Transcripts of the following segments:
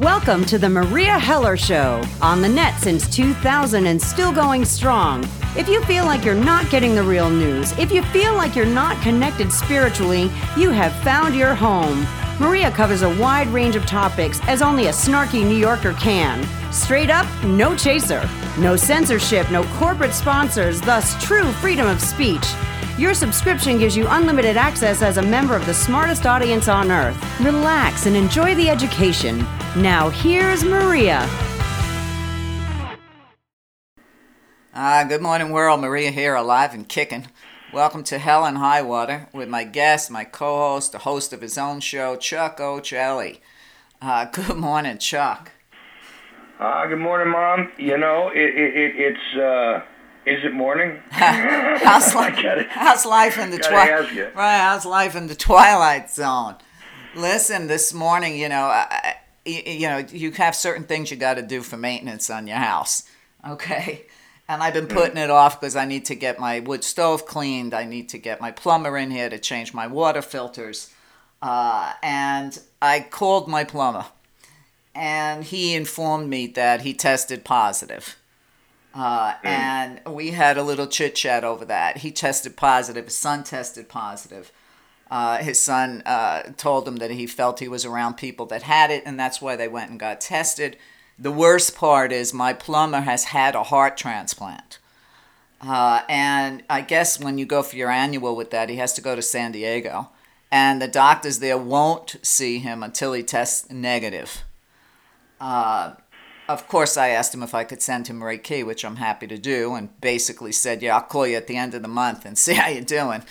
Welcome to the Meria Heller Show, on the net since 2000 and still going strong. If you feel like you're not getting the real news, if you feel like you're not connected spiritually, you have found your home. Meria covers a wide range of topics as only a snarky New Yorker can. Straight up, no chaser, no censorship, no corporate sponsors, thus true freedom of speech. Your subscription gives you unlimited access as a member of the smartest audience on earth. Relax and enjoy the education. Now here's Meria. Good morning, world. Meria here, alive and kicking. Welcome to Hell in High Water with my guest, my co-host, the host of his own show, Chuck Ochelli. Good morning, Chuck. Good morning, Mom. You know, it's is it morning? How's life in the twilight? Right, how's life in the twilight zone? Listen, this morning, you know, you have certain things you got to do for maintenance on your house, okay? And I've been putting it off because I need to get my wood stove cleaned. I need to get my plumber in here to change my water filters. And I called my plumber, and he informed me that he tested positive. And we had a little chit chat over that. He tested positive. His son tested positive. His son told him that he felt he was around people that had it, and that's why they went and got tested. The worst part is my plumber has had a heart transplant. And I guess when you go for your annual with that, he has to go to San Diego. And the doctors there won't see him until he tests negative. Of course, I asked him if I could send him Reiki, which I'm happy to do, and basically said, yeah, I'll call you at the end of the month and see how you're doing.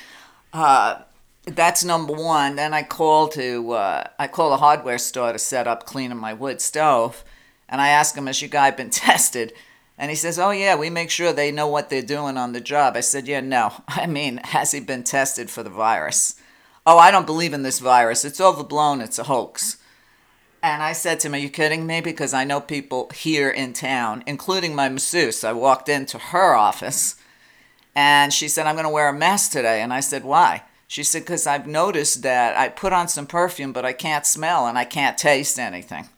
That's number one. Then I call a hardware store to set up cleaning my wood stove, and I ask him, has your guy been tested? And he says, oh, yeah, we make sure they know what they're doing on the job. I said, yeah, no. I mean, has he been tested for the virus? Oh, I don't believe in this virus. It's overblown. It's a hoax. And I said to him, are you kidding me? Because I know people here in town, including my masseuse. I walked into her office, and she said, I'm going to wear a mask today. And I said, why? She said, because I've noticed that I put on some perfume, but I can't smell and I can't taste anything.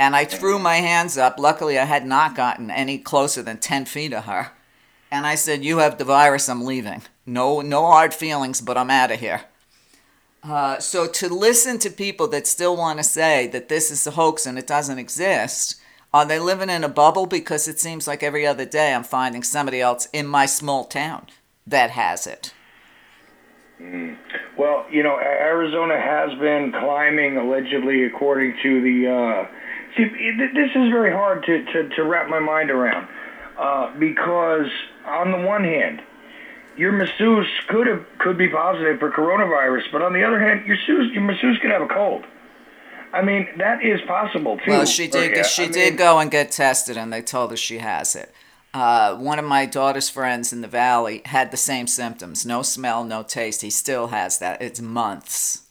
And I threw my hands up. Luckily, I had not gotten any closer than 10 feet of her. And I said, you have the virus. I'm leaving. No hard feelings, but I'm out of here. So to listen to people that still want to say that this is a hoax and it doesn't exist, are they living in a bubble? Because it seems like every other day I'm finding somebody else in my small town that has it. Well, you know, Arizona has been climbing, allegedly, according to the... See, this is very hard to wrap my mind around, because on the one hand, your masseuse could be positive for coronavirus, but on the other hand, your masseuse could have a cold. I mean, that is possible too. Well, she did go and get tested, and they told her she has it. One of my daughter's friends in the valley had the same symptoms: no smell, no taste. He still has that. It's months.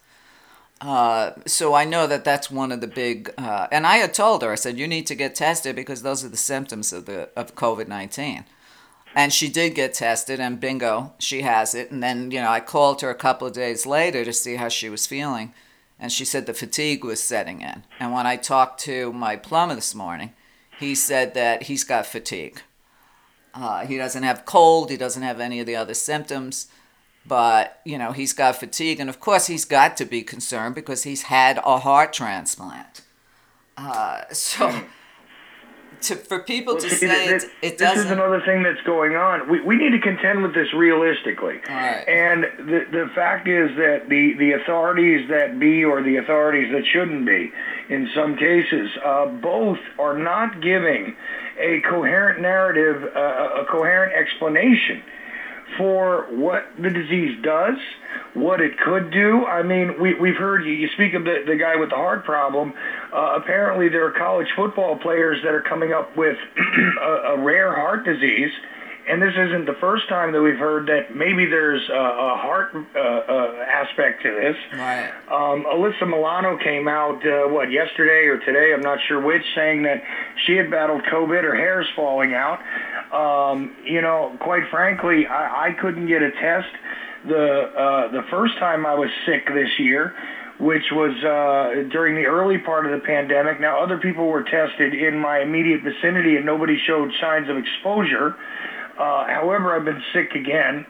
So I know that that's one of the big. And I had told her, I said, you need to get tested because those are the symptoms of COVID-19. And she did get tested, and bingo, she has it. And then, you know, I called her a couple of days later to see how she was feeling, and she said the fatigue was setting in. And when I talked to my plumber this morning, he said that he's got fatigue. He doesn't have cold, he doesn't have any of the other symptoms, but, you know, he's got fatigue. And, of course, he's got to be concerned because he's had a heart transplant. For people to say it doesn't... This is another thing that's going on. We need to contend with this realistically. All right. And the fact is that the authorities that be, or the authorities that shouldn't be, in some cases, both are not giving a coherent narrative, a coherent explanation for what the disease does, what it could do. I mean, we've heard you speak of the guy with the heart problem. Apparently there are college football players that are coming up with a rare heart disease, and this isn't the first time that we've heard that maybe there's a heart aspect to this. Right. Alyssa Milano came out, yesterday or today, I'm not sure which, saying that she had battled COVID, her hair's falling out. You know, quite frankly, I couldn't get a test the first time I was sick this year. which was during the early part of the pandemic. Now, other people were tested in my immediate vicinity, and nobody showed signs of exposure. However, I've been sick again,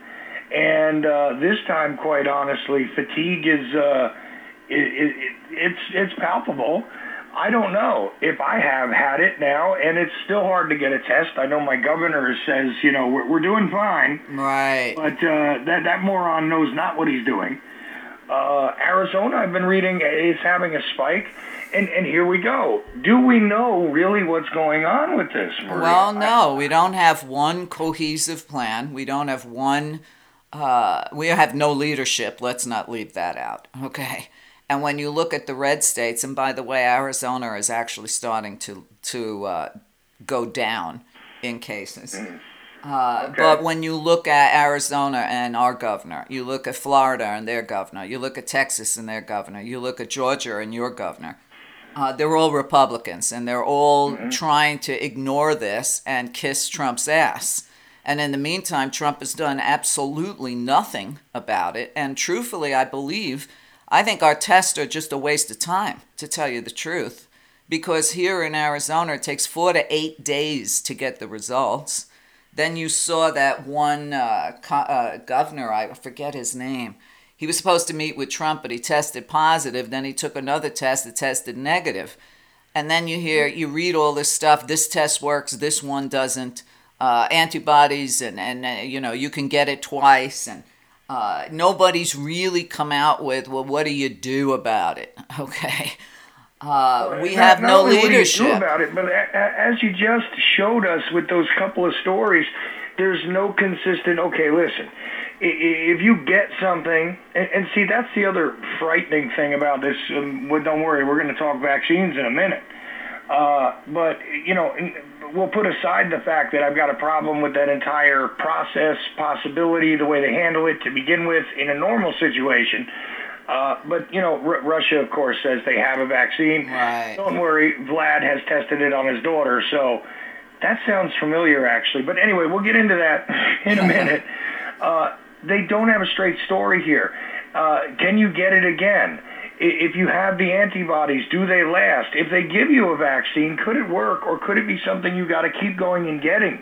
and this time, quite honestly, fatigue is it's palpable. I don't know if I have had it now, and it's still hard to get a test. I know my governor says, you know, we're doing fine. Right. But that moron knows not what he's doing. Arizona, I've been reading, is having a spike. And here we go. Do we know really what's going on with this, Maria? Well, no. We don't have one cohesive plan. We don't have one... we have no leadership. Let's not leave that out. Okay. And when you look at the red states, and by the way, Arizona is actually starting to go down in cases. Okay. But when you look at Arizona and our governor, you look at Florida and their governor, you look at Texas and their governor, you look at Georgia and your governor, they're all Republicans, and they're all trying to ignore this and kiss Trump's ass. And in the meantime, Trump has done absolutely nothing about it. And truthfully, I think our tests are just a waste of time, to tell you the truth, because here in Arizona, it takes 4 to 8 days to get the results. Then you saw that one governor, I forget his name, he was supposed to meet with Trump, but he tested positive. Then he took another test that tested negative. And then you read all this stuff, this test works, this one doesn't, antibodies, and you know, you can get it twice, and nobody's really come out with, well, what do you do about it? Okay. We have no leadership. What do you do about it? But as you just showed us with those couple of stories, there's no consistent, okay, listen, if you get something, and see, that's the other frightening thing about this. Don't worry, we're going to talk vaccines in a minute. But, you know, we'll put aside the fact that I've got a problem with that entire process, possibility, the way they handle it to begin with in a normal situation. But, you know, Russia, of course, says they have a vaccine. Right. Don't worry, Vlad has tested it on his daughter, so that sounds familiar, actually. But anyway, we'll get into that in a minute. They don't have a straight story here. Can you get it again? If you have the antibodies, do they last? If they give you a vaccine, could it work, or could it be something you got to keep going and getting?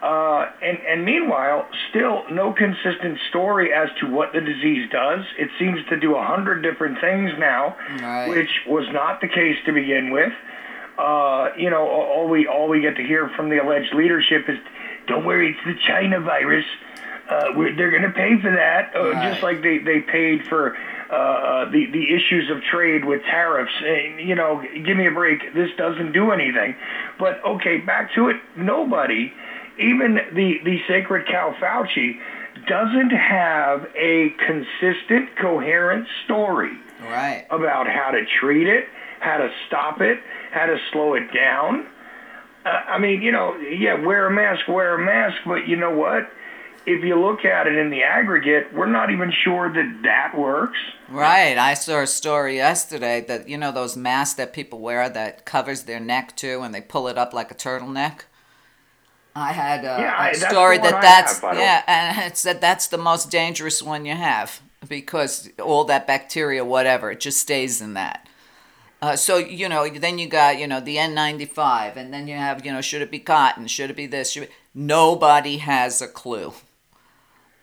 And meanwhile, still no consistent story as to what the disease does. It seems to do 100 different things now, right, which was not the case to begin with. You know, all we get to hear from the alleged leadership is, don't worry, it's the China virus. They're going to pay for that, right, just like they paid for the issues of trade with tariffs. You know, give me a break. This doesn't do anything. But, okay, back to it. Nobody... Even the sacred cow Fauci doesn't have a consistent, coherent story right about how to treat it, how to stop it, how to slow it down. I mean, you know, yeah, wear a mask, but you know what? If you look at it in the aggregate, we're not even sure that works. Right. I saw a story yesterday that, you know, those masks that people wear that covers their neck, too, and they pull it up like a turtleneck. I had a story and it said that's the most dangerous one you have because all that bacteria, whatever, it just stays in that. So, you know, then you got, you know, the N95, and then you have, you know, should it be cotton? Should it be this? Nobody has a clue.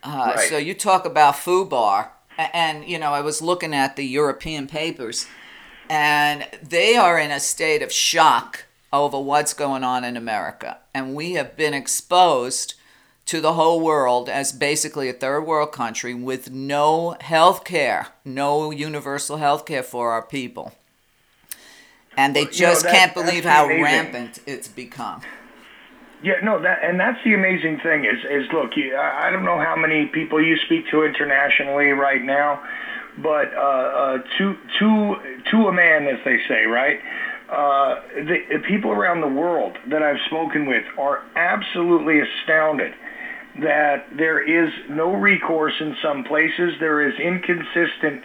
Right. So you talk about FUBAR, and, you know, I was looking at the European papers, and they are in a state of shock over what's going on in America. And we have been exposed to the whole world as basically a third world country with no health care, no universal health care for our people. And they just can't believe how rampant it's become. Yeah, no, that's the amazing thing is look, I don't know how many people you speak to internationally right now, but to a man, as they say, right? The people around the world that I've spoken with are absolutely astounded that there is no recourse in some places. There is inconsistent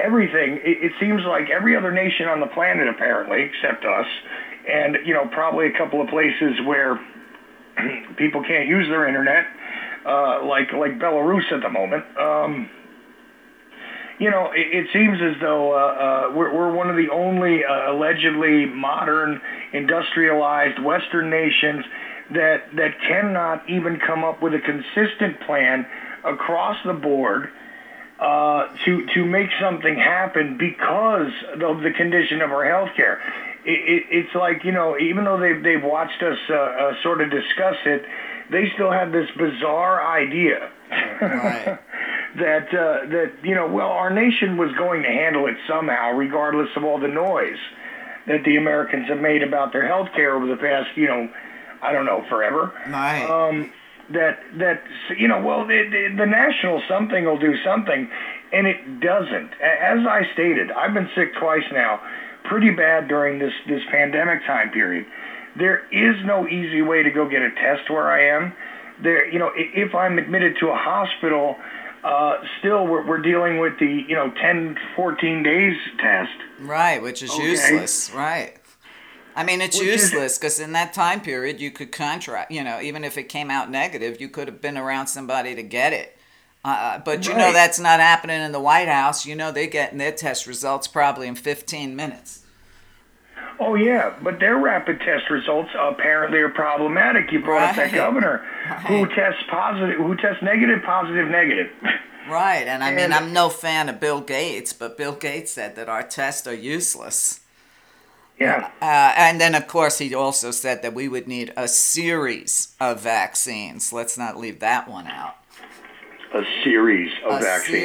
everything. It seems like every other nation on the planet, apparently, except us, and, you know, probably a couple of places where people can't use their internet, like Belarus at the moment. you know, it seems as though we're one of the only allegedly modern, industrialized Western nations that cannot even come up with a consistent plan across the board to make something happen because of the condition of our healthcare. It's like, you know, even though they've watched us sort of discuss it, they still have this bizarre idea. Right. that you know, well, our nation was going to handle it somehow, regardless of all the noise that the Americans have made about their health care over the past, you know, I don't know, forever. Right. That you know, well, the national something will do something, and it doesn't. As I stated, I've been sick twice now, pretty bad during this pandemic time period. There is no easy way to go get a test where I am. There, you know, if I'm admitted to a hospital, still we're dealing with the, you know, 10, 14 days test. Right, which is useless, right. I mean, it's useless because in that time period you could contract, you know, even if it came out negative, you could have been around somebody to get it. But, you know, that's not happening in the White House. You know, they're getting their test results probably in 15 minutes. Oh, yeah, but their rapid test results apparently are problematic. You brought up that governor who tests positive, who tests negative, positive, negative. Right, and I mean, I'm no fan of Bill Gates, but Bill Gates said that our tests are useless. Yeah. And then, of course, he also said that we would need a series of vaccines. Let's not leave that one out. A series of vaccines. And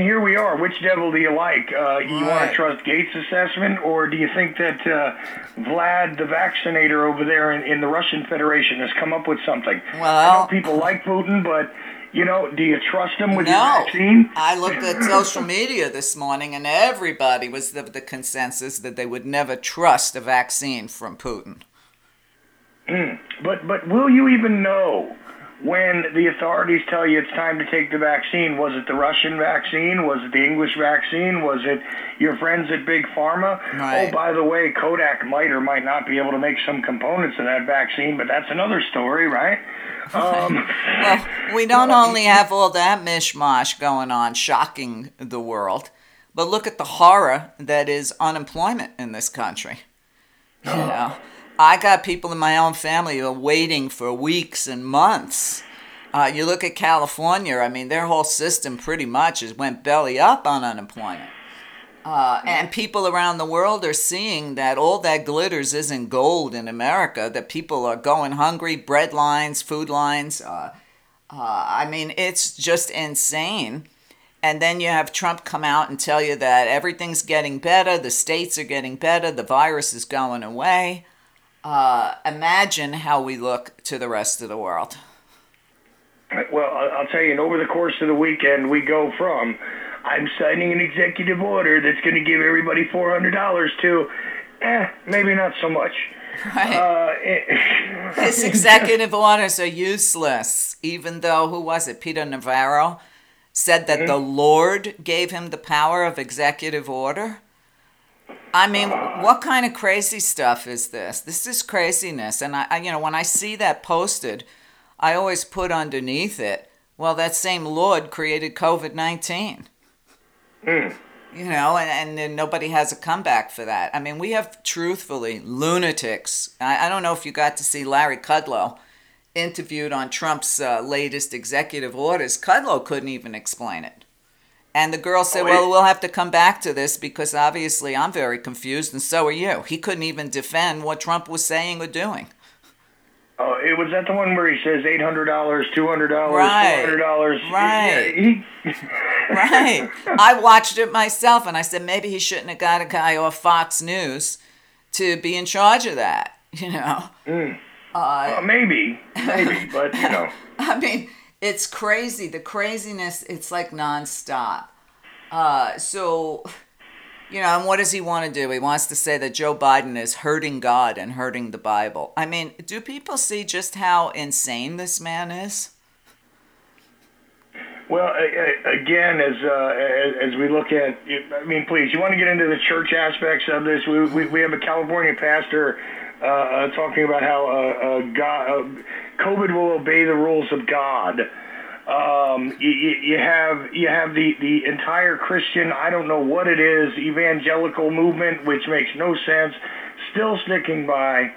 here we are. Which devil do you like? You want to trust Gates' assessment, or do you think that Vlad the vaccinator over there in the Russian Federation has come up with something? Well, I know people like Putin, but, you know, do you trust him with your vaccine? I looked at social media this morning, and everybody was of the consensus that they would never trust a vaccine from Putin. But will you even know? When the authorities tell you it's time to take the vaccine, was it the Russian vaccine? Was it the English vaccine? Was it your friends at Big Pharma? Right. Oh, by the way, Kodak might or might not be able to make some components of that vaccine, but that's another story, right? Well, we don't only have all that mishmash going on, shocking the world, but look at the horror that is unemployment in this country. You know? I got people in my own family who are waiting for weeks and months. You look at California, I mean, their whole system pretty much went belly up on unemployment. And people around the world are seeing that all that glitters isn't gold in America, that people are going hungry, bread lines, food lines. I mean, it's just insane. And then you have Trump come out and tell you that everything's getting better, the states are getting better, the virus is going away. Imagine how we look to the rest of the world. Well, I'll tell you, and over the course of the weekend, we go from, I'm signing an executive order that's going to give everybody $400 to, maybe not so much. Right. His executive orders are useless, even though, who was it, Peter Navarro said that the Lord gave him the power of executive order? I mean, what kind of crazy stuff is this? This is craziness. And, I, you know, when I see that posted, I always put underneath it, well, that same Lord created COVID-19. You know, and nobody has a comeback for that. I mean, we have, truthfully, lunatics. I don't know if you got to see Larry Kudlow interviewed on Trump's latest executive orders. Kudlow couldn't even explain it. And the girl said, well, we'll have to come back to this because obviously I'm very confused and so are you. He couldn't even defend what Trump was saying or doing. Oh, it was that the one where he says $800, $200, $400? Right. Right. I watched it myself and I said maybe he shouldn't have got a guy off Fox News to be in charge of that, you know. Maybe, but you know. I mean... It's crazy. The craziness, it's like nonstop. So, you know, and what does he want to do? He wants to say that Joe Biden is hurting God and hurting the Bible. I mean, do people see just how insane this man is? Well, again, as we look at, I mean, please, you want to get into the church aspects of this? We have a California pastor talking about how God, COVID will obey the rules of God. You have the entire Christian, I don't know what it is, evangelical movement, which makes no sense, still sticking by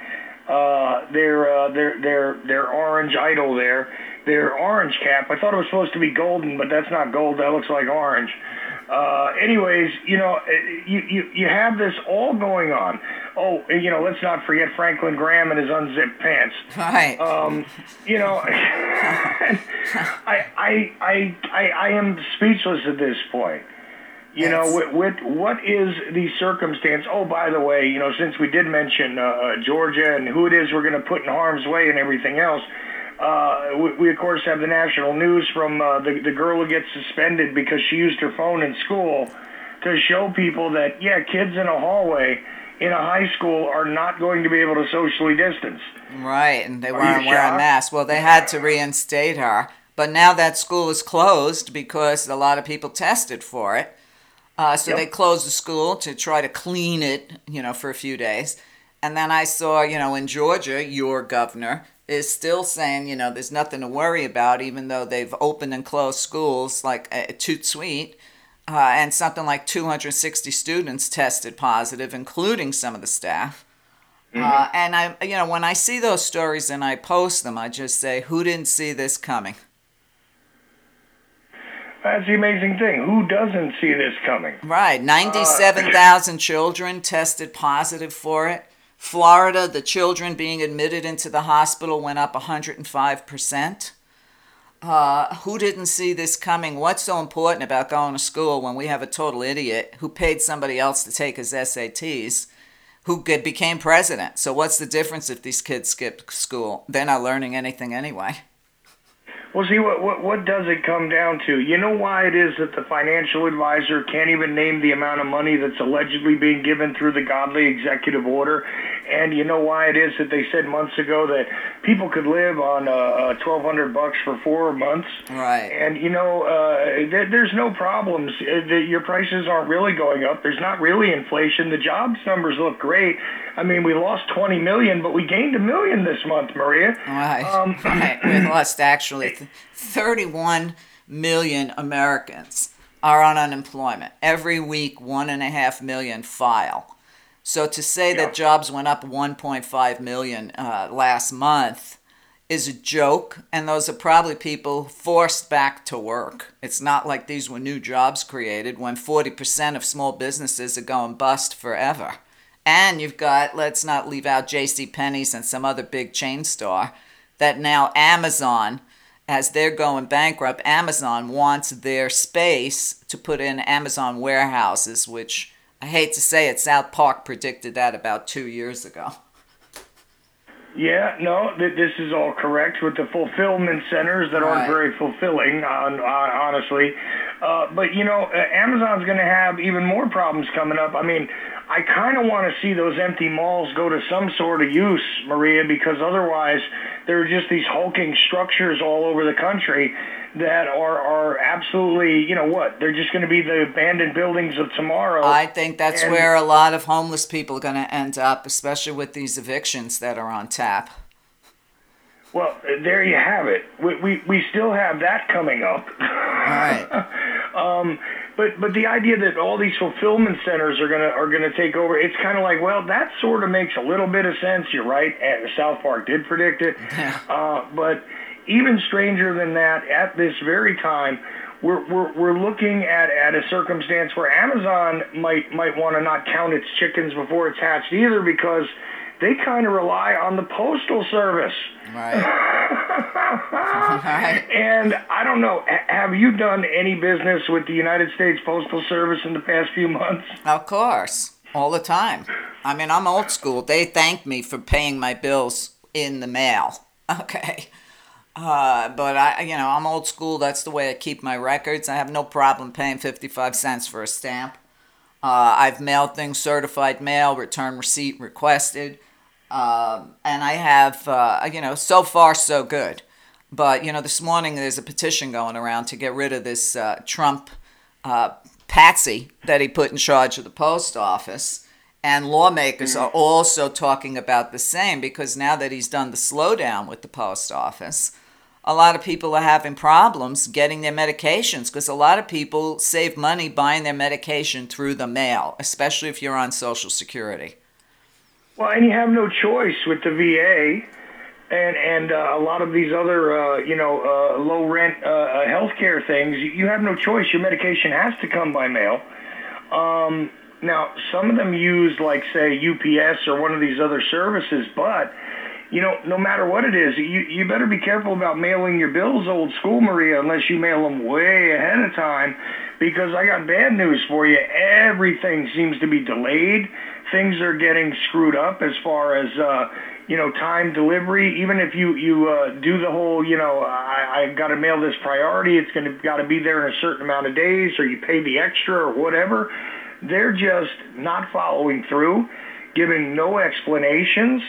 their orange idol there, their orange cap. I thought it was supposed to be golden, but that's not gold. That looks like orange. Anyways, you know, you have this all going on. Oh, and, you know, let's not forget Franklin Graham and his unzipped pants. Right. You know, I am speechless at this point. You know, with what is the circumstance? Oh, by the way, you know, since we did mention Georgia and who it is we're going to put in harm's way and everything else, we of course have the national news from the girl who gets suspended because she used her phone in school to show people that, yeah, kids in a hallway in a high school are not going to be able to socially distance. Right, and they weren't wearing masks. Well, they had to reinstate her. But now that school is closed because a lot of people tested for it. They closed the school to try to clean it, you know, for a few days. And then I saw, you know, in Georgia, your governor is still saying, you know, there's nothing to worry about, even though they've opened and closed schools like a toot sweet. And something like 260 students tested positive, including some of the staff. Mm-hmm. And I, you know, when I see those stories and I post them, I just say, who didn't see this coming? That's the amazing thing. Who doesn't see this coming? Right. 97,000 children tested positive for it. Florida, the children being admitted into the hospital went up 105%. Who didn't see this coming? What's so important about going to school when we have a total idiot who paid somebody else to take his SATs, who became president? So what's the difference if these kids skip school? They're not learning anything anyway. Well, see, what does it come down to? You know why it is that the financial advisor can't even name the amount of money that's allegedly being given through the godly executive order? And you know why it is that they said months ago that people could live on $1,200 for 4 months? Right. And, you know, there's no problems. Your prices aren't really going up. There's not really inflation. The jobs numbers look great. I mean, we lost 20 million, but we gained 1 million this month, Maria. Right. Right. We lost actually 31 million Americans are on unemployment. Every week, 1.5 million file. So to say that jobs went up 1.5 million last month is a joke. And those are probably people forced back to work. It's not like these were new jobs created when 40% of small businesses are going bust forever. And you've got, let's not leave out JCPenney's and some other big chain store, that now Amazon, as they're going bankrupt, Amazon wants their space to put in Amazon warehouses, which I hate to say it, South Park predicted that about 2 years ago. Yeah, no, this is all correct with the fulfillment centers that aren't very fulfilling, honestly. But, you know, Amazon's going to have even more problems coming up. I mean, I kind of want to see those empty malls go to some sort of use, Maria, because otherwise there are just these hulking structures all over the country that are absolutely, you know what, they're just going to be the abandoned buildings of tomorrow. I think that's where a lot of homeless people are going to end up, especially with these evictions that are on tap. Well, there you have it. We still have that coming up. All right. But the idea that all these fulfillment centers are gonna take over, it's kind of like, well, that sort of makes a little bit of sense. You're right. South Park did predict it. But even stranger than that, at this very time, we're looking at a circumstance where Amazon might want to not count its chickens before it's hatched either, because they kind of rely on the Postal Service. Right. And I don't know, have you done any business with the United States Postal Service in the past few months? Of course, all the time. I mean, I'm old school. They thank me for paying my bills in the mail. Okay. But I, you know, I'm old school. That's the way I keep my records. I have no problem paying 55 cents for a stamp. I've mailed things, certified mail, return receipt requested. And I have, you know, so far so good. But, you know, this morning there's a petition going around to get rid of this Trump patsy that he put in charge of the post office. And lawmakers are also talking about the same, because now that he's done the slowdown with the post office, a lot of people are having problems getting their medications because a lot of people save money buying their medication through the mail, especially if you're on Social Security. Well, and you have no choice with the VA and a lot of these other, low rent healthcare things. You have no choice. Your medication has to come by mail. Now, some of them use, like, say, UPS or one of these other services, but, you know, no matter what it is, you better be careful about mailing your bills old school, Meria, unless you mail them way ahead of time, because I got bad news for you. Everything seems to be delayed. Things are getting screwed up as far as, time delivery. Even if you do the whole, I've got to mail this priority, it's got to be there in a certain amount of days, or you pay the extra or whatever, they're just not following through, giving no explanations.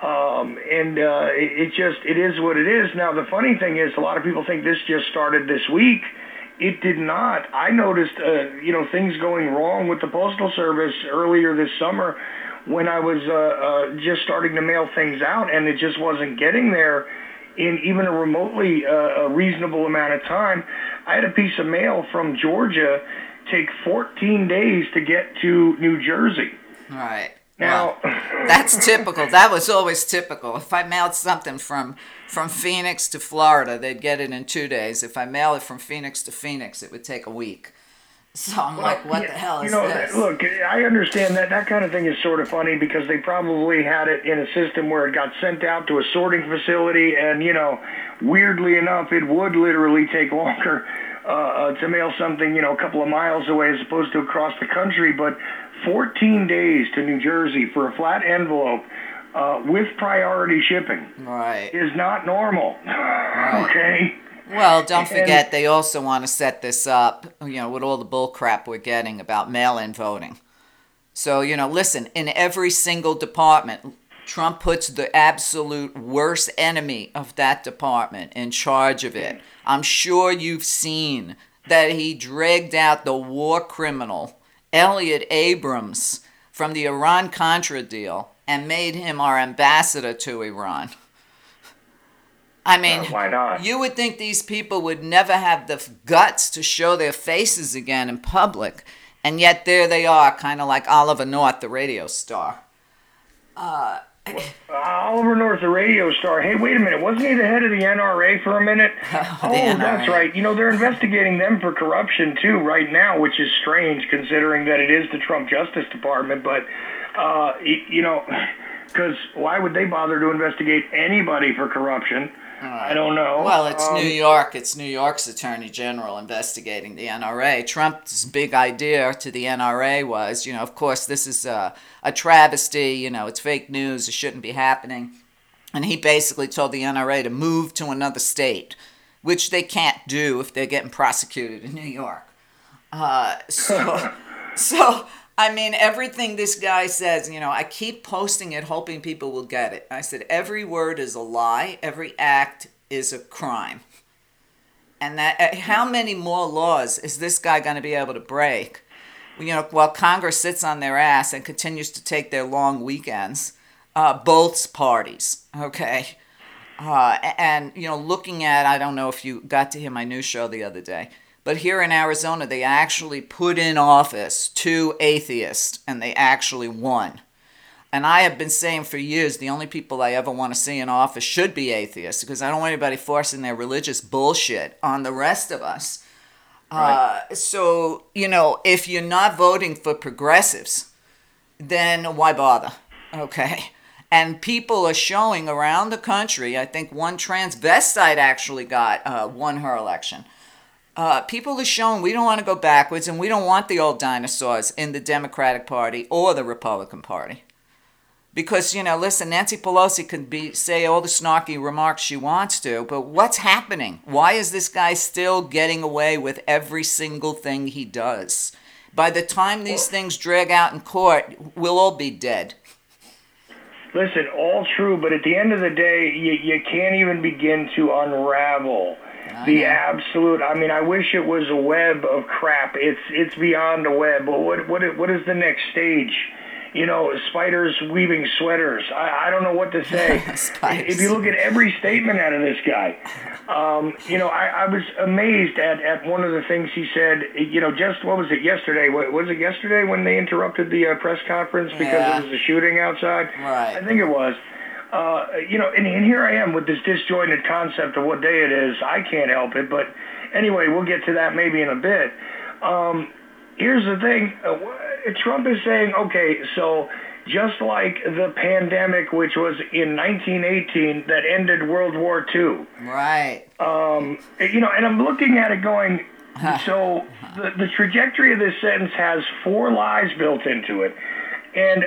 It is what it is. Now, the funny thing is, a lot of people think this just started this week. It did not. I noticed, things going wrong with the Postal Service earlier this summer when I was just starting to mail things out, and it just wasn't getting there in even a remotely a reasonable amount of time. I had a piece of mail from Georgia take 14 days to get to New Jersey. All right. Now, well, that's typical. That was always typical. If I mailed something from Phoenix to Florida, they'd get it in 2 days. If I mail it from Phoenix to Phoenix, it would take a week. So I'm what the hell is this? Look, I understand that kind of thing is sort of funny because they probably had it in a system where it got sent out to a sorting facility, and, weirdly enough, it would literally take longer to mail something, a couple of miles away as opposed to across the country. But 14 days to New Jersey for a flat envelope with priority shipping is not normal. Right. Okay? Well, don't forget, they also want to set this up, with all the bull crap we're getting about mail-in voting. So, listen, in every single department, Trump puts the absolute worst enemy of that department in charge of it. I'm sure you've seen that he dragged out the war criminal Elliott Abrams from the Iran-Contra deal and made him our ambassador to Iran. I mean, why not? You would think these people would never have the guts to show their faces again in public, and yet there they are, kind of like Oliver North, the radio star. Oliver North, the radio star. Hey, wait a minute. Wasn't he the head of the NRA for a minute? Oh, that's right. They're investigating them for corruption, too, right now, which is strange considering that it is the Trump Justice Department. But, because why would they bother to investigate anybody for corruption? I don't know. Well, it's New York. It's New York's Attorney General investigating the NRA. Trump's big idea to the NRA was, of course, this is a travesty. It's fake news. It shouldn't be happening. And he basically told the NRA to move to another state, which they can't do if they're getting prosecuted in New York. I mean, everything this guy says, I keep posting it, hoping people will get it. I said, every word is a lie. Every act is a crime. And how many more laws is this guy going to be able to break? While Congress sits on their ass and continues to take their long weekends, both parties, okay? Looking at, I don't know if you got to hear my news show the other day, but here in Arizona, they actually put in office 2 atheists, and they actually won. And I have been saying for years, the only people I ever want to see in office should be atheists, because I don't want anybody forcing their religious bullshit on the rest of us. Right. If you're not voting for progressives, then why bother? Okay. And people are showing around the country. I think one transvestite actually won her election. People are showing we don't want to go backwards, and we don't want the old dinosaurs in the Democratic Party or the Republican Party. Because, listen, Nancy Pelosi can say all the snarky remarks she wants to, but what's happening? Why is this guy still getting away with every single thing he does? By the time these things drag out in court, we'll all be dead. Listen, all true, but at the end of the day, you can't even begin to unravel the absolute. I mean, I wish it was a web of crap. It's beyond a web. But what is the next stage? you know, spiders weaving sweaters. I don't know what to say. If you look at every statement out of this guy, you know, I was amazed at one of the things he said, you know, just what was it yesterday? Was it yesterday when they interrupted the press conference because it was a shooting outside? Right. I think it was. You know, and here I am with this disjointed concept of what day it is. I can't help it. But anyway, we'll get to that maybe in a bit. Here's the thing. Trump is saying, okay, so just like the pandemic, which was in 1918, that ended World War II. Right. You know, and I'm looking at it going, so the trajectory of this sentence has four lies built into it. And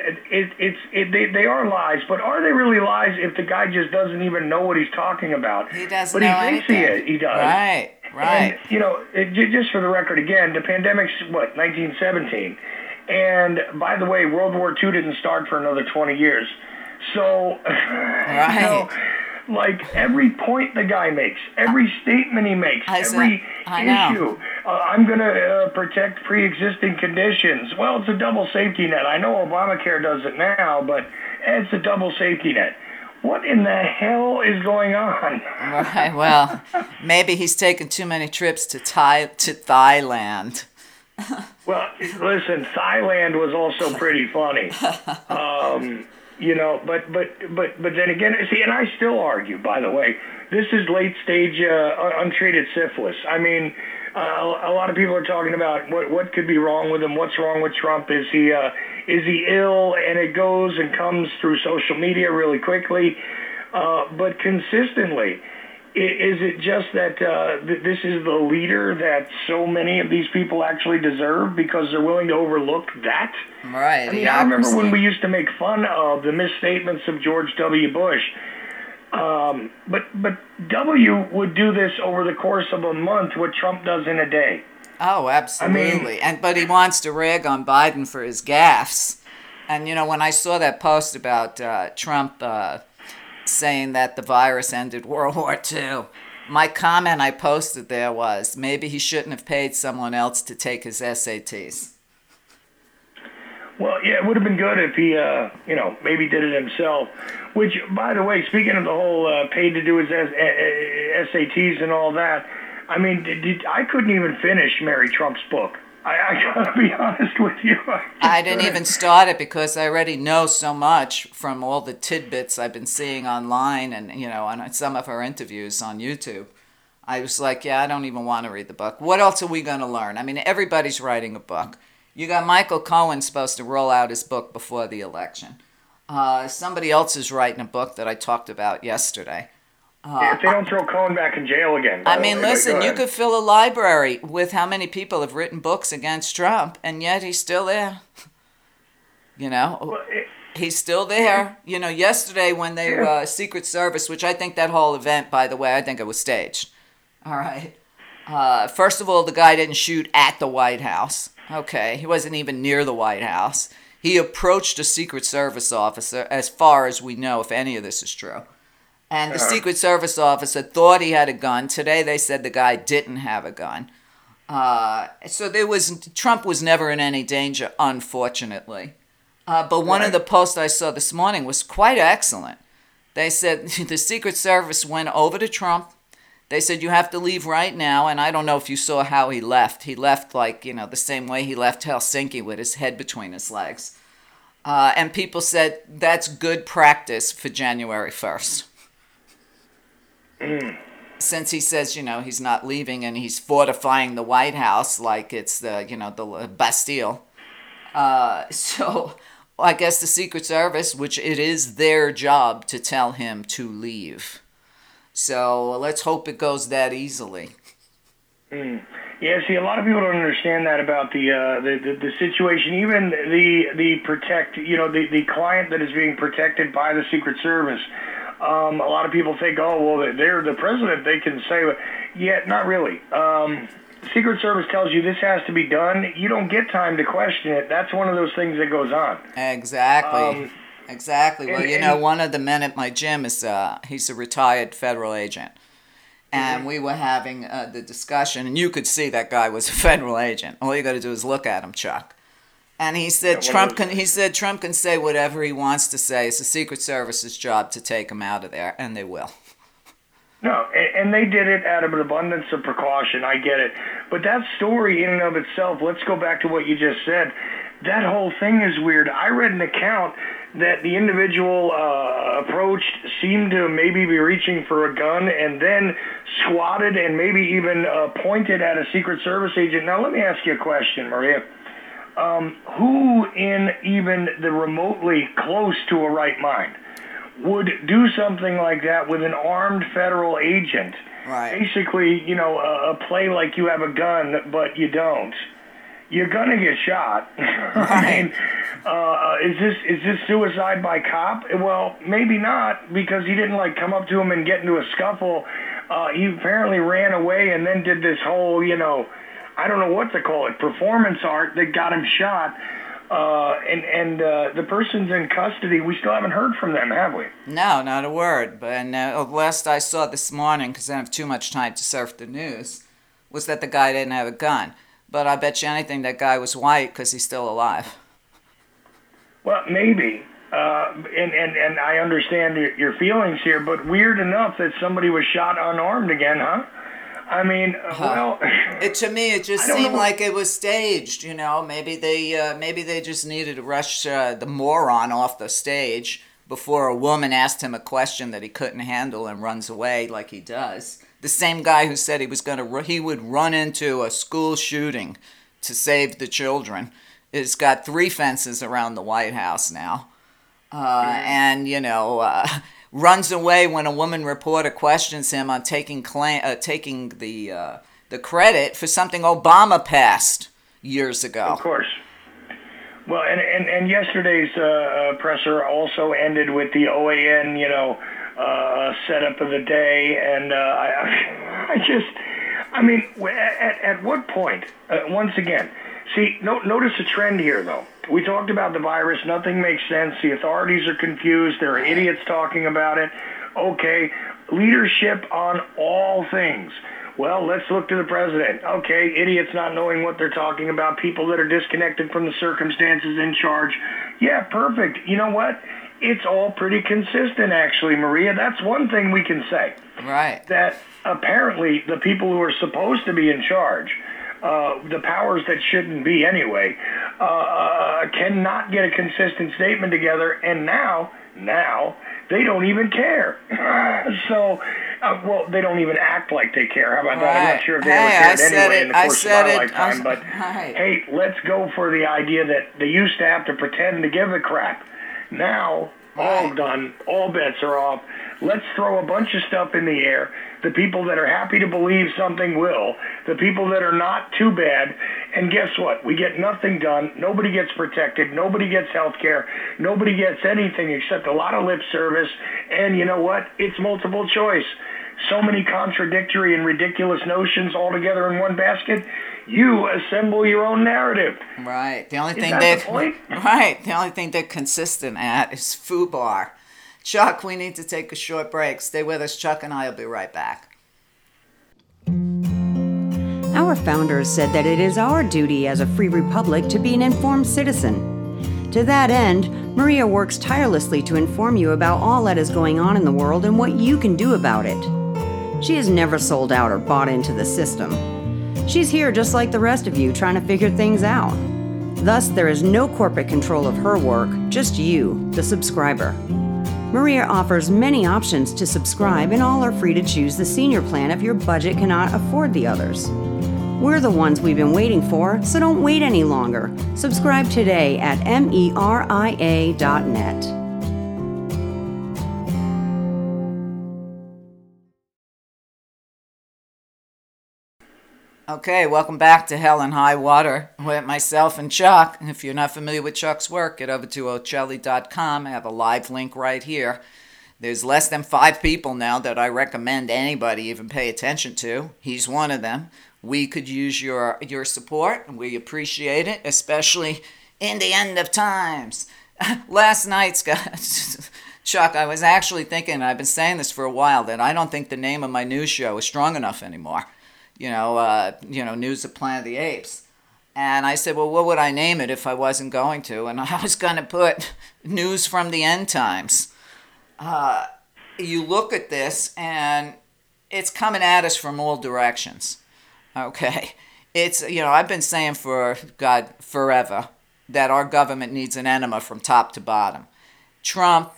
they are lies, but are they really lies if the guy just doesn't even know what he's talking about? He doesn't know anything. But he thinks he does. Right, right. And, you know, just for the record again, the pandemic's, what, 1917? And, by the way, World War II didn't start for another 20 years. So, right. You know, like, every point the guy makes, every statement he makes, every issue... I'm going to protect pre-existing conditions. Well, it's a double safety net. I know Obamacare does it now, but it's a double safety net. What in the hell is going on? Right. Well, maybe he's taken too many trips to Thailand. Well, listen, Thailand was also pretty funny. You know, but then again, see, and I still argue, by the way, this is late-stage untreated syphilis. I mean... a lot of people are talking about what could be wrong with him. What's wrong with Trump? Is he ill? And it goes and comes through social media really quickly, but consistently. Is it just that this is the leader that so many of these people actually deserve because they're willing to overlook that? Right. I mean, I remember when we used to make fun of the misstatements of George W. Bush. But W would do this over the course of a month, what Trump does in a day. Oh, absolutely. I mean, but he wants to rag on Biden for his gaffes. And, you know, when I saw that post about Trump saying that the virus ended World War II, my comment I posted there was, maybe he shouldn't have paid someone else to take his SATs. Well, yeah, it would have been good if he, you know, maybe did it himself. Which, by the way, speaking of the whole paid to do his SATs and all that, I mean, I couldn't even finish Mary Trump's book. I gotta be honest with you. I didn't even start it because I already know so much from all the tidbits I've been seeing online and, you know, on some of her interviews on YouTube. I was like, yeah, I don't even want to read the book. What else are we going to learn? I mean, everybody's writing a book. You got Michael Cohen supposed to roll out his book before the election. Somebody else is writing a book that I talked about yesterday. Yeah, if they don't throw Cohen back in jail again. I mean, listen, you could fill a library with how many people have written books against Trump, and yet he's still there. You know, well, he's still there. You know, yesterday when they were Secret Service, which I think that whole event, by the way, I think it was staged. All right. First of all, the guy didn't shoot at the White House. Okay, he wasn't even near the White House. He approached a Secret Service officer, as far as we know, if any of this is true. And the Secret Service officer thought he had a gun. Today they said the guy didn't have a gun. So Trump was never in any danger, unfortunately. But one of the posts I saw this morning was quite excellent. They said the Secret Service went over to Trump. They said, you have to leave right now. And I don't know if you saw how he left. He left like, you know, the same way he left Helsinki with his head between his legs. And people said, that's good practice for January 1st. Since he says, you know, he's not leaving and he's fortifying the White House like it's the, you know, the Bastille. So I guess the Secret Service, which it is their job to tell him to leave. So let's hope it goes that easily. Yeah, see, a lot of people don't understand that about the situation. Even the client that is being protected by the Secret Service. A lot of people think, oh, well, they're the president. They can say, yeah, not really. Secret Service tells you this has to be done. You don't get time to question it. That's one of those things that goes on. Exactly. Exactly. Well, you know, one of the men at my gym is he's a retired federal agent. And we were having the discussion, and you could see that guy was a federal agent. All you got to do is look at him, Chuck. And he said, yeah, Trump can say whatever he wants to say. It's the Secret Service's job to take him out of there, and they will. No, and they did it out of an abundance of precaution. I get it. But that story in and of itself, let's go back to what you just said. That whole thing is weird. I read an account that the individual approached seemed to maybe be reaching for a gun and then squatted and maybe even pointed at a Secret Service agent. Now, let me ask you a question, Meria. Who in even the remotely close to a right mind would do something like that with an armed federal agent? Right. Basically, you know, a play like you have a gun, but you don't. You're gonna get shot. Right. I mean, is this suicide by cop? Well, maybe not, because he didn't like come up to him and get into a scuffle. He apparently ran away and then did this whole, you know, I don't know what to call it, performance art that got him shot. And the person's in custody. We still haven't heard from them, have we? No, not a word. And last I saw this morning, because I don't have too much time to surf the news, was that the guy didn't have a gun. But I bet you anything that guy was white because he's still alive. Well, maybe. And I understand your feelings here, but weird enough that somebody was shot unarmed again, huh? I mean, well, to me it just seemed like it was staged. You know, maybe they just needed to rush the moron off the stage before a woman asked him a question that he couldn't handle and runs away like he does. The same guy who said he would run into a school shooting to save the children. It's got three fences around the White House now, and you know. Runs away when a woman reporter questions him on taking the credit for something Obama passed years ago. Of course. Well, and yesterday's presser also ended with the OAN, you know, setup of the day, and I mean, at what point? Once again, see, notice a trend here, though. We talked about the virus. Nothing makes sense. The authorities are confused. There are idiots talking about it. Okay, leadership on all things. Well, let's look to the president. Okay, idiots not knowing what they're talking about. People that are disconnected from the circumstances in charge. Yeah, perfect. You know what? It's all pretty consistent, actually, Meria. That's one thing we can say. Right. That apparently the people who are supposed to be in charge, the powers that shouldn't be anyway, cannot get a consistent statement together, and now they don't even care. So, well, they don't even act like they care. How about right. that? I'm not sure if they ever cared anyway in the course of my lifetime. But hey, let's go for the idea that they used to have to pretend to give a crap. Now, all done. All bets are off. Let's throw a bunch of stuff in the air. The people that are happy to believe something will. The people that are not, too bad. And guess what? We get nothing done. Nobody gets protected. Nobody gets health care. Nobody gets anything except a lot of lip service. And you know what? It's multiple choice. So many contradictory and ridiculous notions all together in one basket. You assemble your own narrative. Right. The only thing they're consistent at is FUBAR. Chuck, we need to take a short break. Stay with us. Chuck and I will be right back. Our founders said that it is our duty as a free republic to be an informed citizen. To that end, Meria works tirelessly to inform you about all that is going on in the world and what you can do about it. She has never sold out or bought into the system. She's here just like the rest of you, trying to figure things out. Thus, there is no corporate control of her work, just you, the subscriber. Meria offers many options to subscribe, and all are free to choose the senior plan if your budget cannot afford the others. We're the ones we've been waiting for, so don't wait any longer. Subscribe today at meria.net. Okay, welcome back to Hell in High Water with myself and Chuck. And if you're not familiar with Chuck's work, get over to ochelli.com. I have a live link right here. There's less than 5 people now that I recommend anybody even pay attention to. He's one of them. We could use your support, and we appreciate it, especially in the end of times. Last night's Chuck, I was actually thinking, and I've been saying this for a while, that I don't think the name of my news show is strong enough anymore. You know, News of Planet of the Apes. And I said, well, what would I name it if I wasn't going to? And I was going to put News from the End Times. You look at this, and it's coming at us from all directions, okay? It's, you know, I've been saying for, God, forever that our government needs an enema from top to bottom. Trump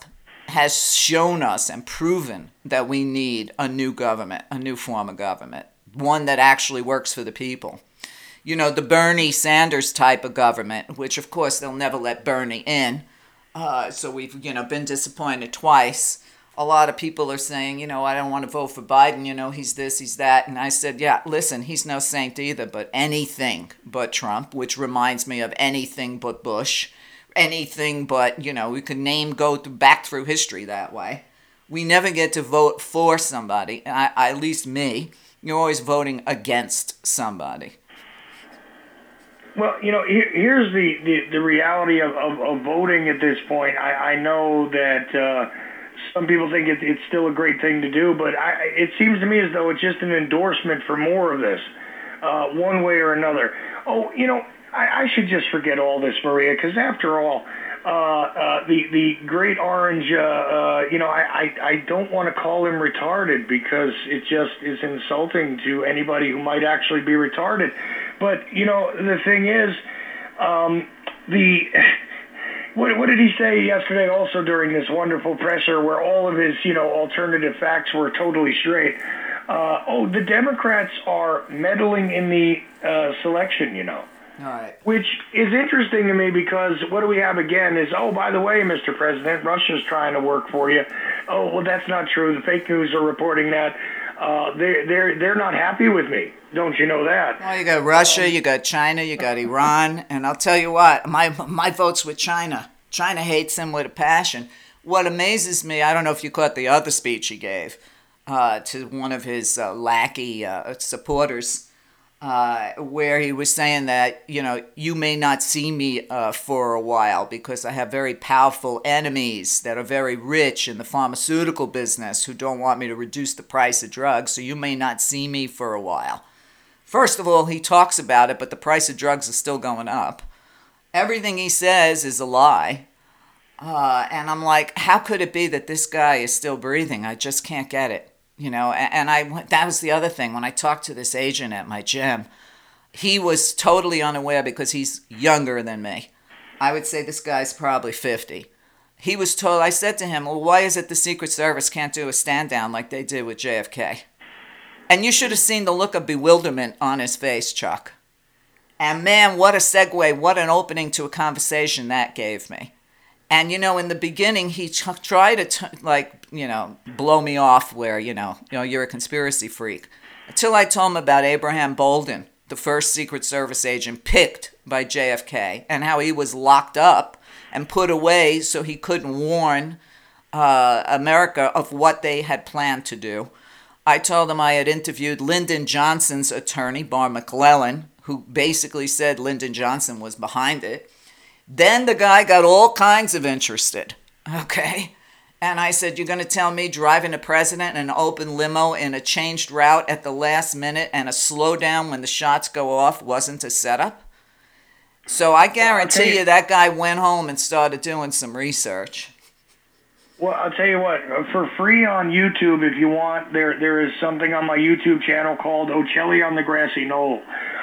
has shown us and proven that we need a new government, a new form of government, one that actually works for the people. You know, the Bernie Sanders type of government, which, of course, they'll never let Bernie in. So we've, you know, been disappointed twice. A lot of people are saying, you know, I don't want to vote for Biden. You know, he's this, he's that. And I said, yeah, listen, he's no saint either, but anything but Trump, which reminds me of anything but Bush, anything but, you know, we could go back through history that way. We never get to vote for somebody, at least me. You're always voting against somebody. Well, you know, here's the reality of voting at this point. I know that some people think it's still a great thing to do, but it seems to me as though it's just an endorsement for more of this, one way or another. Oh, you know, I should just forget all this, Meria, because after all, the Great Orange, you know, I don't want to call him retarded because it just is insulting to anybody who might actually be retarded. But, you know, the thing is, what did he say yesterday also during this wonderful presser where all of his, you know, alternative facts were totally straight? The Democrats are meddling in the selection, you know. All right. Which is interesting to me because what do we have again is, oh, by the way, Mr. President, Russia's trying to work for you. Oh, well, that's not true. The fake news are reporting that. They're not happy with me. Don't you know that? Well, you got Russia, you got China, you got Iran, and I'll tell you what, my vote's with China. China hates him with a passion. What amazes me, I don't know if you caught the other speech he gave to one of his lackey supporters, where he was saying that, you know, you may not see me for a while because I have very powerful enemies that are very rich in the pharmaceutical business who don't want me to reduce the price of drugs, so you may not see me for a while. First of all, he talks about it, but the price of drugs is still going up. Everything he says is a lie. And I'm like, how could it be that this guy is still breathing? I just can't get it. You know, and that was the other thing. When I talked to this agent at my gym, he was totally unaware because he's younger than me. I would say this guy's probably 50. He was told, I said to him, well, why is it the Secret Service can't do a stand down like they did with JFK? And you should have seen the look of bewilderment on his face, Chuck. And man, what a segue, what an opening to a conversation that gave me. And, you know, in the beginning, he tried to, blow me off where, you know, you're a conspiracy freak. Until I told him about Abraham Bolden, the first Secret Service agent picked by JFK, and how he was locked up and put away so he couldn't warn America of what they had planned to do. I told him I had interviewed Lyndon Johnson's attorney, Barr McClellan, who basically said Lyndon Johnson was behind it. Then the guy got all kinds of interested, okay? And I said, you're going to tell me driving a president in an open limo in a changed route at the last minute and a slowdown when the shots go off wasn't a setup? So I guarantee you that guy went home and started doing some research. Well, I'll tell you what, for free on YouTube, if you want, there is something on my YouTube channel called Ochelli on the Grassy Knoll.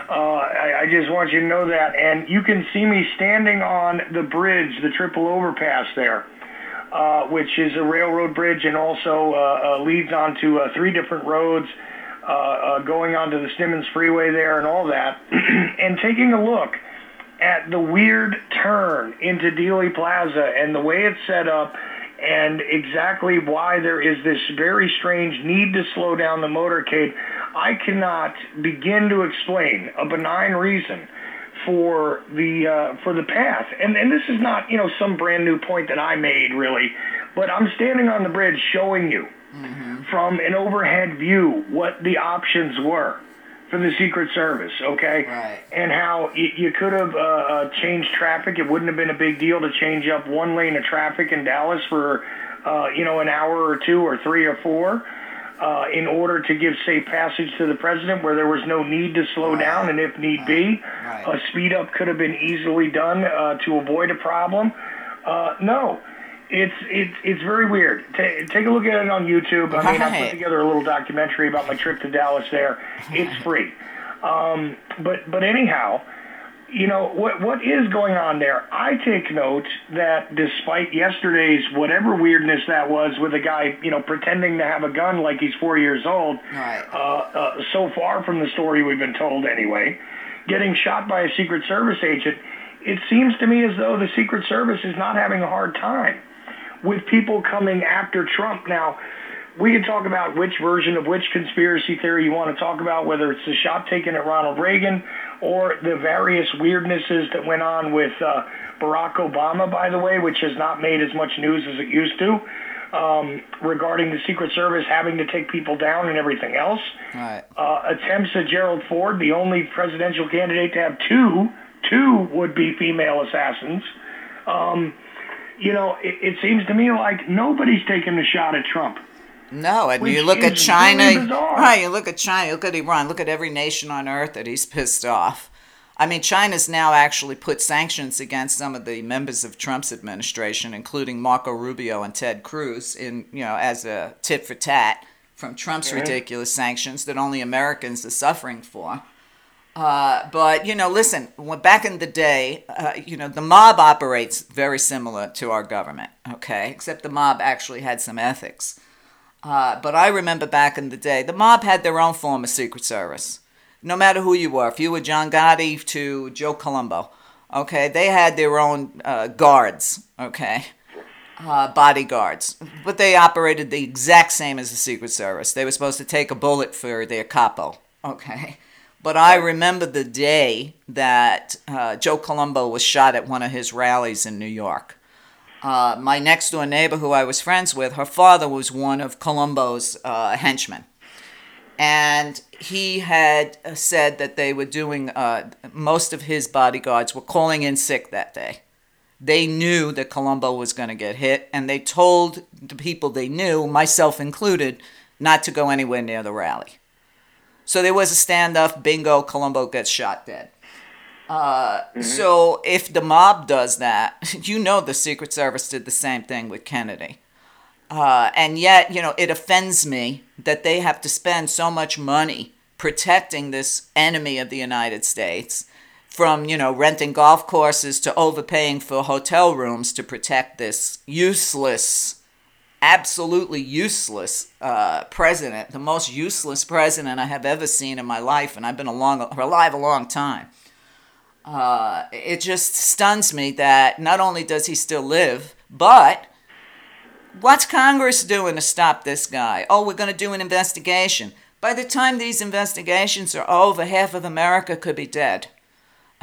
I just want you to know that. And you can see me standing on the bridge, the triple overpass there, which is a railroad bridge and also leads onto three different roads, going onto the Stimmons Freeway there and all that, and taking a look at the weird turn into Dealey Plaza and the way it's set up and exactly why there is this very strange need to slow down the motorcade. I cannot begin to explain a benign reason for the path. And this is not, you know, some brand new point that I made, really, but I'm standing on the bridge showing you from an overhead view what the options were for the Secret Service, okay? Right. And how you could have changed traffic. It wouldn't have been a big deal to change up one lane of traffic in Dallas for, you know, an hour or two or three or four. in order to give safe passage to the president, where there was no need to slow down, and if need be, a speed up could have been easily done to avoid a problem. No, it's very weird. Take a look at it on YouTube. I mean, I put together a little documentary about my trip to Dallas there. It's free. But anyhow, you know, what is going on there? I take note that despite yesterday's whatever weirdness that was with a guy, you know, pretending to have a gun like he's 4 years old, so far from the story we've been told anyway, getting shot by a Secret Service agent, it seems to me as though the Secret Service is not having a hard time with people coming after Trump. Now, we can talk about which version of which conspiracy theory you want to talk about, whether it's the shot taken at Ronald Reagan or the various weirdnesses that went on with Barack Obama, by the way, which has not made as much news as it used to, regarding the Secret Service having to take people down and everything else. Attempts at Gerald Ford, the only presidential candidate to have two would-be female assassins. You know, it seems to me like nobody's taking a shot at Trump. No, and you look at China, really you look at China, look at Iran, look at every nation on earth that he's pissed off. I mean, China's now actually put sanctions against some of the members of Trump's administration, including Marco Rubio and Ted Cruz, in, you know, as a tit for tat from Trump's ridiculous sanctions that only Americans are suffering for. But, you know, listen, back in the day, you know, the mob operates very similar to our government, okay, except the mob actually had some ethics. But I remember back in the day, the mob had their own form of Secret Service, no matter who you were. If you were John Gotti to Joe Colombo, okay, they had their own guards, okay, bodyguards. But they operated the exact same as the Secret Service. They were supposed to take a bullet for their capo, okay. But I remember the day that Joe Colombo was shot at one of his rallies in New York. My next-door neighbor who I was friends with, her father was one of Colombo's henchmen. And he had said that they were doing, most of his bodyguards were calling in sick that day. They knew that Colombo was going to get hit, and they told the people they knew, myself included, not to go anywhere near the rally. So there was a standoff, bingo, Colombo gets shot dead. So if the mob does that, you know the Secret Service did the same thing with Kennedy. And yet, you know, it offends me that they have to spend so much money protecting this enemy of the United States from, you know, renting golf courses to overpaying for hotel rooms to protect this useless, absolutely useless president, the most useless president I have ever seen in my life, and I've been alive a long time. It just stuns me that not only does he still live, but what's Congress doing to stop this guy? Oh, we're going to do an investigation. By the time these investigations are over, half of America could be dead.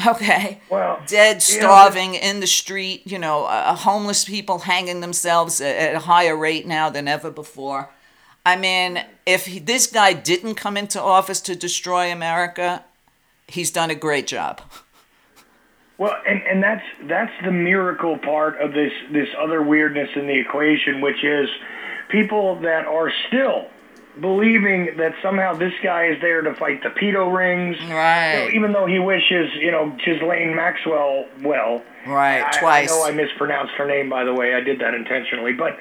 Okay? Well, dead, starving, in the street, you know, homeless people hanging themselves at a higher rate now than ever before. I mean, if this guy didn't come into office to destroy America, he's done a great job. Well, and that's the miracle part of this other weirdness in the equation, which is people that are still believing that somehow this guy is there to fight the pedo rings. Right. You know, even though he wishes, you know, Ghislaine Maxwell well. Right, twice. I know I mispronounced her name, by the way. I did that intentionally. But,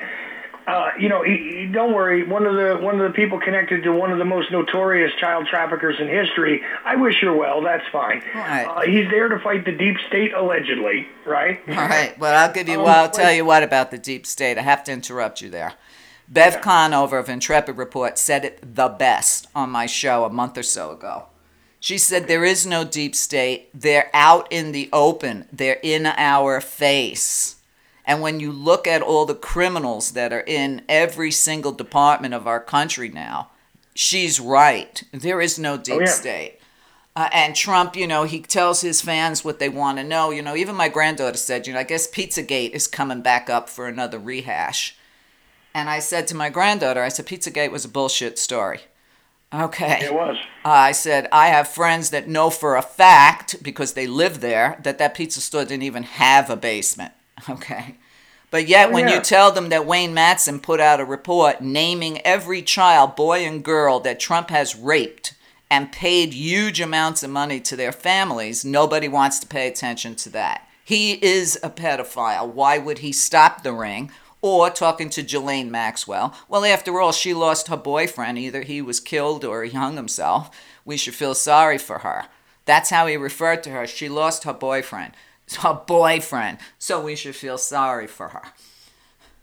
you know, he, don't worry. One of the people connected to one of the most notorious child traffickers in history. I wish her well. That's fine. Right. He's there to fight the deep state, allegedly, right? All right. Well, I'll tell you what about the deep state. I have to interrupt you there. Bev Conover of Intrepid Report said it the best on my show a month or so ago. She said there is no deep state. They're out in the open. They're in our face. And when you look at all the criminals that are in every single department of our country now, she's right. There is no deep state. And Trump, you know, he tells his fans what they want to know. You know, even my granddaughter said, you know, I guess Pizzagate is coming back up for another rehash. And I said to my granddaughter, I said, Pizzagate was a bullshit story. Okay. It was. I said, I have friends that know for a fact, because they live there, that pizza store didn't even have a basement. Okay. But yet when you tell them that Wayne Madsen put out a report naming every child, boy and girl, that Trump has raped and paid huge amounts of money to their families, nobody wants to pay attention to that. He is a pedophile. Why would he stop the ring? Or talking to Ghislaine Maxwell. Well, after all, she lost her boyfriend. Either he was killed or he hung himself. We should feel sorry for her. That's how he referred to her. She lost her boyfriend. Her boyfriend. So we should feel sorry for her.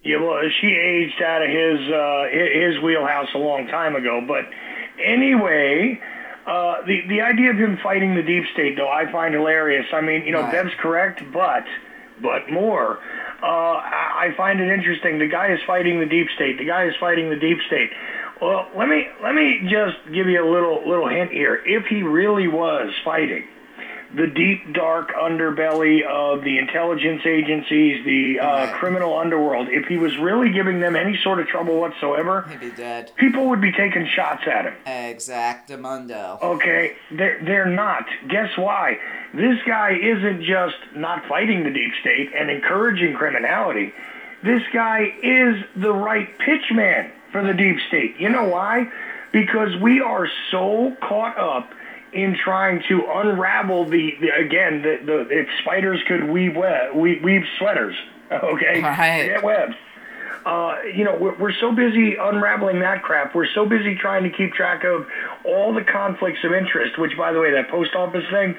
Yeah, well, she aged out of his wheelhouse a long time ago. But anyway, the idea of him fighting the deep state, though, I find hilarious. I mean, you know, right. Deb's correct, but more. I find it interesting. The guy is fighting the deep state. The guy is fighting the deep state. Well, let me just give you a little hint here. If he really was fighting the deep, dark underbelly of the intelligence agencies, the criminal underworld, if he was really giving them any sort of trouble whatsoever, he'd be dead. People would be taking shots at him. Exactamundo. Okay, they're not. Guess why? This guy isn't just not fighting the deep state and encouraging criminality. This guy is the right pitchman for the deep state. You know why? Because we are so caught up in trying to unravel the if spiders could weave sweaters, okay? Right. Get webs. You know, we're so busy unraveling that crap. We're so busy trying to keep track of all the conflicts of interest, which, by the way, that post office thing,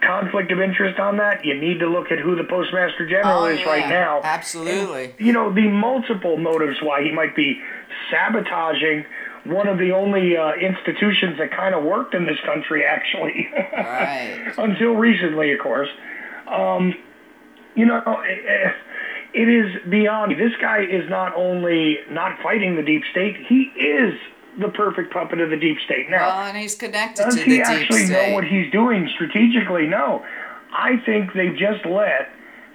conflict of interest on that, you need to look at who the Postmaster General is right now. Absolutely. And, you know, the multiple motives why he might be sabotaging one of the only institutions that kind of worked in this country, actually. Right. Until recently, of course. You know, it is beyond. This guy is not only not fighting the deep state, he is the perfect puppet of the deep state. Now, well, and he's connected to the deep state. Does he actually know what he's doing strategically? No. I think they've just let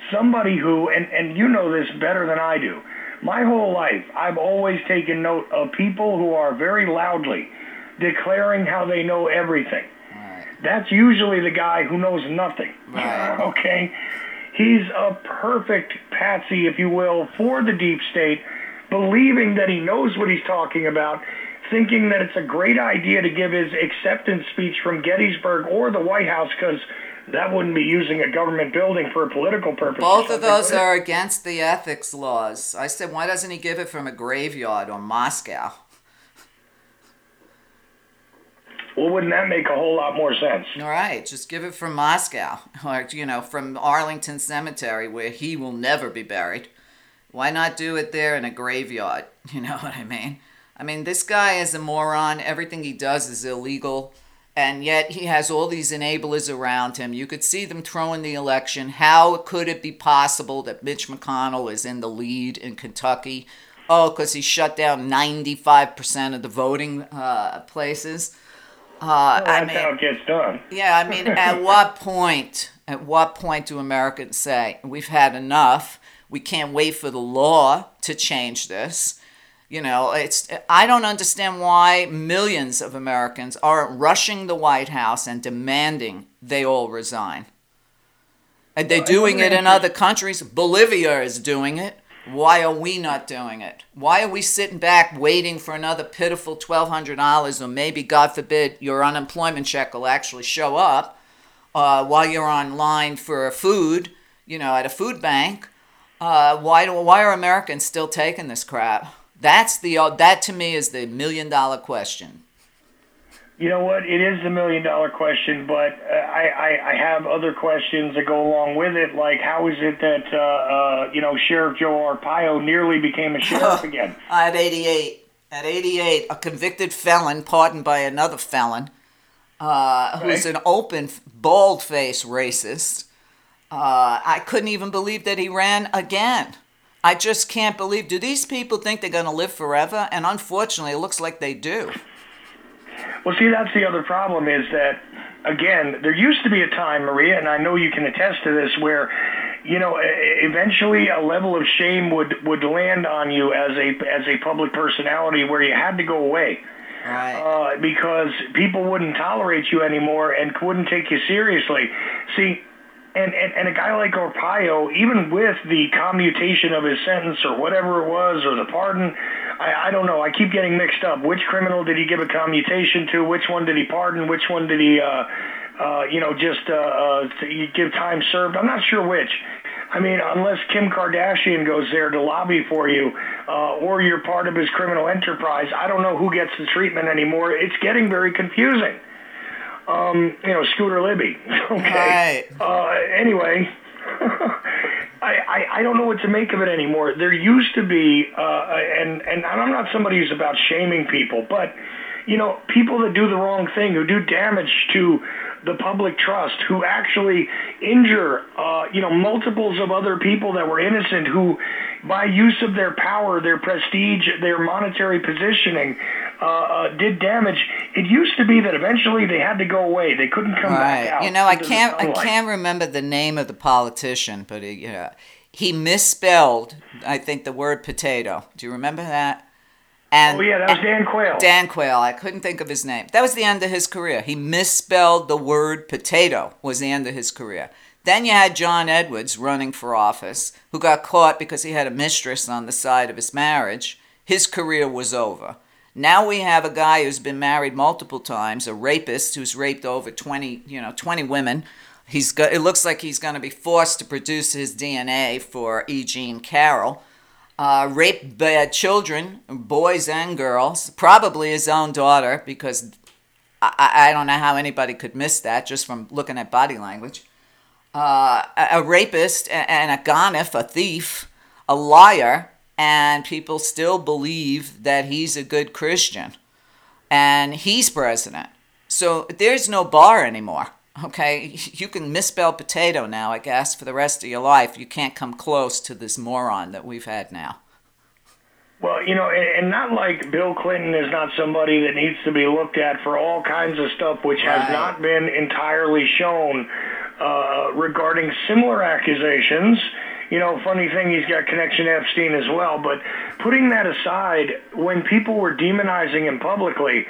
somebody who, and you know this better than I do, my whole life, I've always taken note of people who are very loudly declaring how they know everything. Right. That's usually the guy who knows nothing. Right. Okay? He's a perfect patsy, if you will, for the deep state, believing that he knows what he's talking about, thinking that it's a great idea to give his acceptance speech from Gettysburg or the White House because that wouldn't be using a government building for a political purpose. Both of those are against the ethics laws. I said, why doesn't he give it from a graveyard or Moscow? Well, wouldn't that make a whole lot more sense? All right, just give it from Moscow or, you know, from Arlington Cemetery where he will never be buried. Why not do it there in a graveyard? You know what I mean? I mean, this guy is a moron. Everything he does is illegal. And yet he has all these enablers around him. You could see them throwing the election. How could it be possible that Mitch McConnell is in the lead in Kentucky? Oh, because he shut down 95% of the voting places. That's how it gets done. Yeah, I mean, at what point do Americans say, we've had enough, we can't wait for the law to change this? You know, I don't understand why millions of Americans aren't rushing the White House and demanding they all resign. And they're doing it in other countries. Bolivia is doing it. Why are we not doing it? Why are we sitting back waiting for another pitiful $1,200 or maybe, God forbid, your unemployment check will actually show up while you're online for food, you know, at a food bank? Why are Americans still taking this crap? That to me is the $1 million question. You know what? It is the $1 million question, but I have other questions that go along with it. Like, how is it that you know, Sheriff Joe Arpaio nearly became a sheriff again? At 88, a convicted felon pardoned by another felon, who's an open, bald-faced racist. I couldn't even believe that he ran again. I just can't believe. Do these people think they're going to live forever? And unfortunately, it looks like they do. Well, see, that's the other problem is that, again, there used to be a time, Meria, and I know you can attest to this, where, you know, eventually a level of shame would land on you as a public personality where you had to go away. Right. Because people wouldn't tolerate you anymore and wouldn't take you seriously. See, And a guy like Arpaio, even with the commutation of his sentence or whatever it was, or the pardon, I don't know. I keep getting mixed up. Which criminal did he give a commutation to? Which one did he pardon? Which one did he, give time served? I'm not sure which. I mean, unless Kim Kardashian goes there to lobby for you, or you're part of his criminal enterprise, I don't know who gets the treatment anymore. It's getting very confusing. Scooter Libby. Okay. Right. Anyway, I don't know what to make of it anymore. There used to be, and I'm not somebody who's about shaming people, but, you know, people that do the wrong thing, who do damage to the public trust, who actually injure, multiples of other people that were innocent, who by use of their power, their prestige, their monetary positioning, did damage. It used to be that eventually they had to go away. They couldn't come back out. You know, I can't remember the name of the politician, but he misspelled, I think, the word potato. Do you remember that? And, oh, yeah, that was Dan Quayle. Dan Quayle. I couldn't think of his name. That was the end of his career. He misspelled the word potato, was the end of his career. Then you had John Edwards running for office, who got caught because he had a mistress on the side of his marriage. His career was over. Now we have a guy who's been married multiple times, a rapist who's raped over 20 women. It looks like he's going to be forced to produce his DNA for E. Jean Carroll. Raped by children, boys and girls, probably his own daughter, because I don't know how anybody could miss that just from looking at body language. A rapist and a gonif, a thief, a liar, and people still believe that he's a good Christian, and he's president. So there's no bar anymore. Okay, you can misspell potato now, I guess, for the rest of your life. You can't come close to this moron that we've had now. Well, and not like Bill Clinton is not somebody that needs to be looked at for all kinds of stuff, which has not been entirely shown regarding similar accusations. Funny thing, he's got connection to Epstein as well. But putting that aside, when people were demonizing him publicly,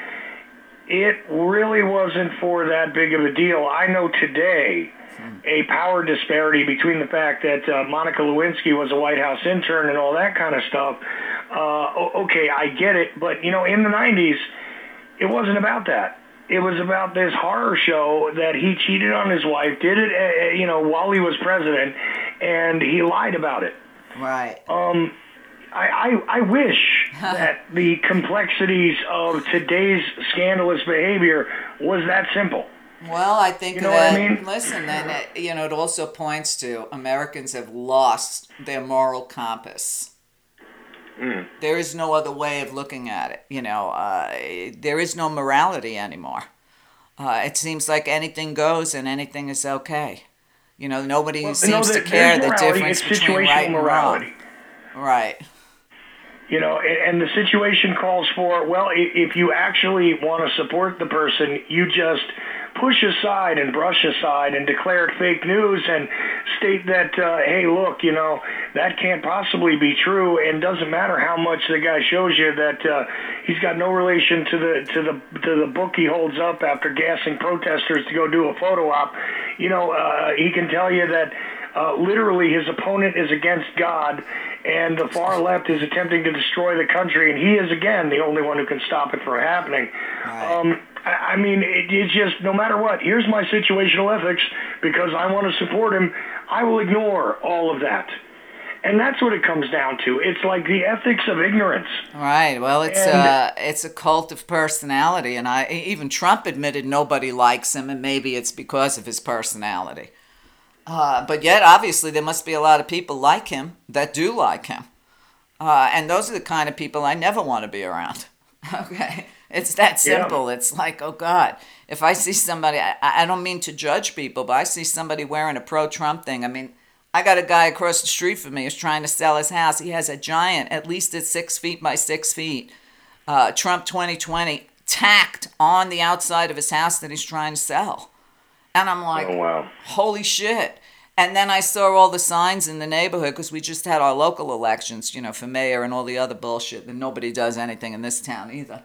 it really wasn't for that big of a deal. I know today a power disparity between the fact that Monica Lewinsky was a White House intern and all that kind of stuff. Okay, I get it. But, in the 90s, it wasn't about that. It was about this horror show that he cheated on his wife, did it, while he was president, and he lied about it. Right. I wish that the complexities of today's scandalous behavior was that simple. Well, I think it also points to Americans have lost their moral compass. Mm. There is no other way of looking at it. There is no morality anymore. It seems like anything goes and anything is okay. Nobody seems to care the difference between right and morality. Wrong. Right. And the situation calls for, well, if you actually want to support the person, you just push aside and brush aside and declare it fake news and state that, hey, look, that can't possibly be true, and doesn't matter how much the guy shows you that he's got no relation to the book he holds up after gassing protesters to go do a photo op. He can tell you that literally his opponent is against God, and the far left is attempting to destroy the country, and he is, again, the only one who can stop it from happening. Right. It's just, no matter what, here's my situational ethics, because I want to support him, I will ignore all of that. And that's what it comes down to. It's like the ethics of ignorance. Right. Well, it's a cult of personality, and even Trump admitted nobody likes him, and maybe it's because of his personality. But yet, obviously, there must be a lot of people like him that do like him. And those are the kind of people I never want to be around. Okay? It's that simple. Yeah. It's like, oh, God, if I see somebody, I don't mean to judge people, but I see somebody wearing a pro-Trump thing. I mean, I got a guy across the street from me who's trying to sell his house. He has a giant, at least it's 6 feet by 6 feet, Trump 2020 tacked on the outside of his house that he's trying to sell. And I'm like, oh, wow. Holy shit. And then I saw all the signs in the neighborhood, because we just had our local elections, for mayor and all the other bullshit, and nobody does anything in this town either.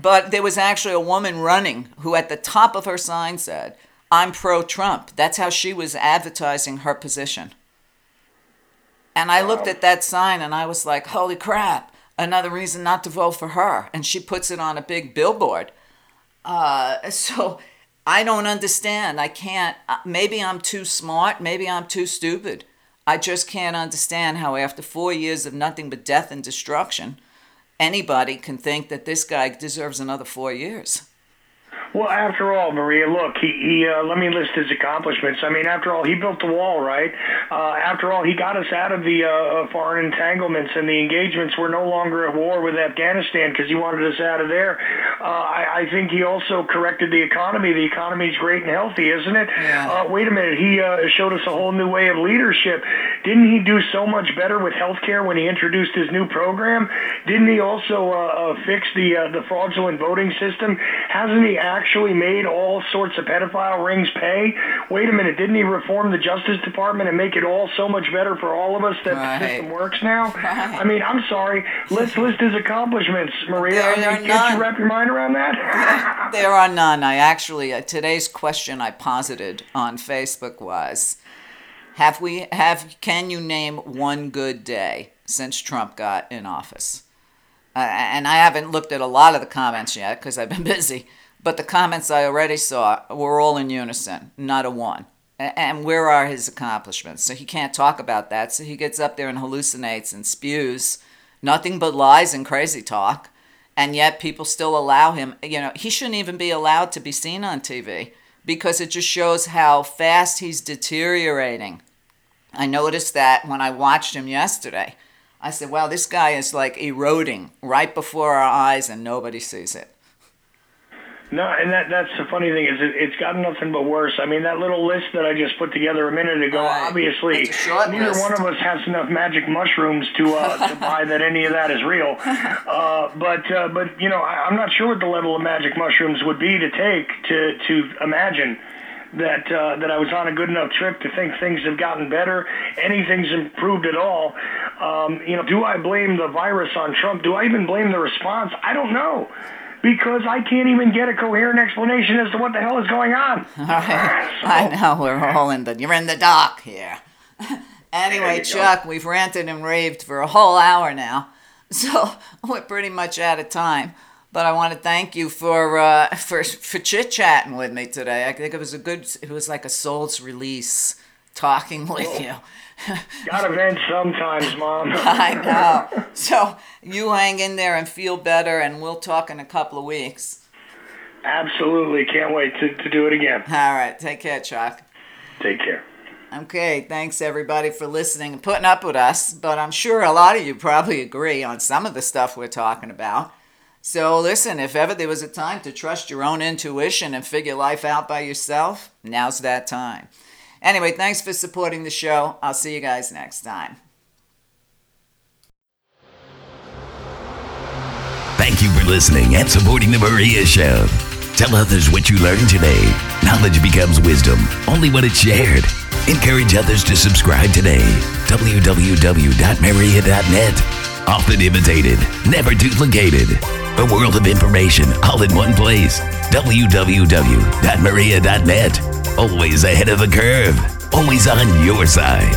But there was actually a woman running who at the top of her sign said, I'm pro-Trump. That's how she was advertising her position. And I looked at that sign and I was like, holy crap, another reason not to vote for her. And she puts it on a big billboard. So I don't understand. I can't. Maybe I'm too smart. Maybe I'm too stupid. I just can't understand how after 4 years of nothing but death and destruction, anybody can think that this guy deserves another 4 years. Well, after all, Meria, look, he let me list his accomplishments. I mean, after all, he built the wall, right? After all, he got us out of the foreign entanglements and the engagements. We're no longer at war with Afghanistan because he wanted us out of there. I think he also corrected the economy. The economy's great and healthy, isn't it? Yeah. Wait a minute. He showed us a whole new way of leadership. Didn't he do so much better with health care when he introduced his new program? Didn't he also fix the fraudulent voting system? Hasn't he actually made all sorts of pedophile rings pay? Wait a minute, didn't he reform the Justice Department and make it all so much better for all of us that the system works now? I mean, I'm sorry. Let's list his accomplishments, Meria. Can't you wrap your mind around that? There are none. I actually, today's question I posited on Facebook was, can you name one good day since Trump got in office? And I haven't looked at a lot of the comments yet because I've been busy. But the comments I already saw were all in unison, not a one. And where are his accomplishments? So he can't talk about that. So he gets up there and hallucinates and spews nothing but lies and crazy talk. And yet people still allow him. You know, he shouldn't even be allowed to be seen on TV because it just shows how fast he's deteriorating. I noticed that when I watched him yesterday. I said, wow, this guy is like eroding right before our eyes and nobody sees it. No, and that's the funny thing is it's gotten nothing but worse. I mean, that little list that I just put together a minute ago, obviously, neither one of us has enough magic mushrooms to buy that any of that is real. But you know, I'm not sure what the level of magic mushrooms would be to take to imagine that I was on a good enough trip to think things have gotten better, anything's improved at all. You know, do I blame the virus on Trump? Do I even blame the response? I don't know. Because I can't even get a coherent explanation as to what the hell is going on. I know, we're all you're in the dock here. Anyway, Chuck, we've ranted and raved for a whole hour now, so we're pretty much out of time. But I want to thank you for chit-chatting with me today. I think it was like a soul's release talking with you. Gotta vent sometimes, Mom. I know. So you hang in there and feel better, and we'll talk in a couple of weeks. Absolutely. Can't wait to do it again. All right. Take care, Chuck. Take care. Okay. Thanks, everybody, for listening and putting up with us. But I'm sure a lot of you probably agree on some of the stuff we're talking about. So listen, if ever there was a time to trust your own intuition and figure life out by yourself, now's that time. Anyway, thanks for supporting the show. I'll see you guys next time. Thank you for listening and supporting The Meria Show. Tell others what you learned today. Knowledge becomes wisdom only when it's shared. Encourage others to subscribe today. www.meria.net. Often imitated, never duplicated. A world of information all in one place. www.meria.net. Always ahead of the curve. Always on your side.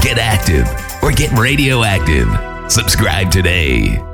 Get active or get radioactive. Subscribe today.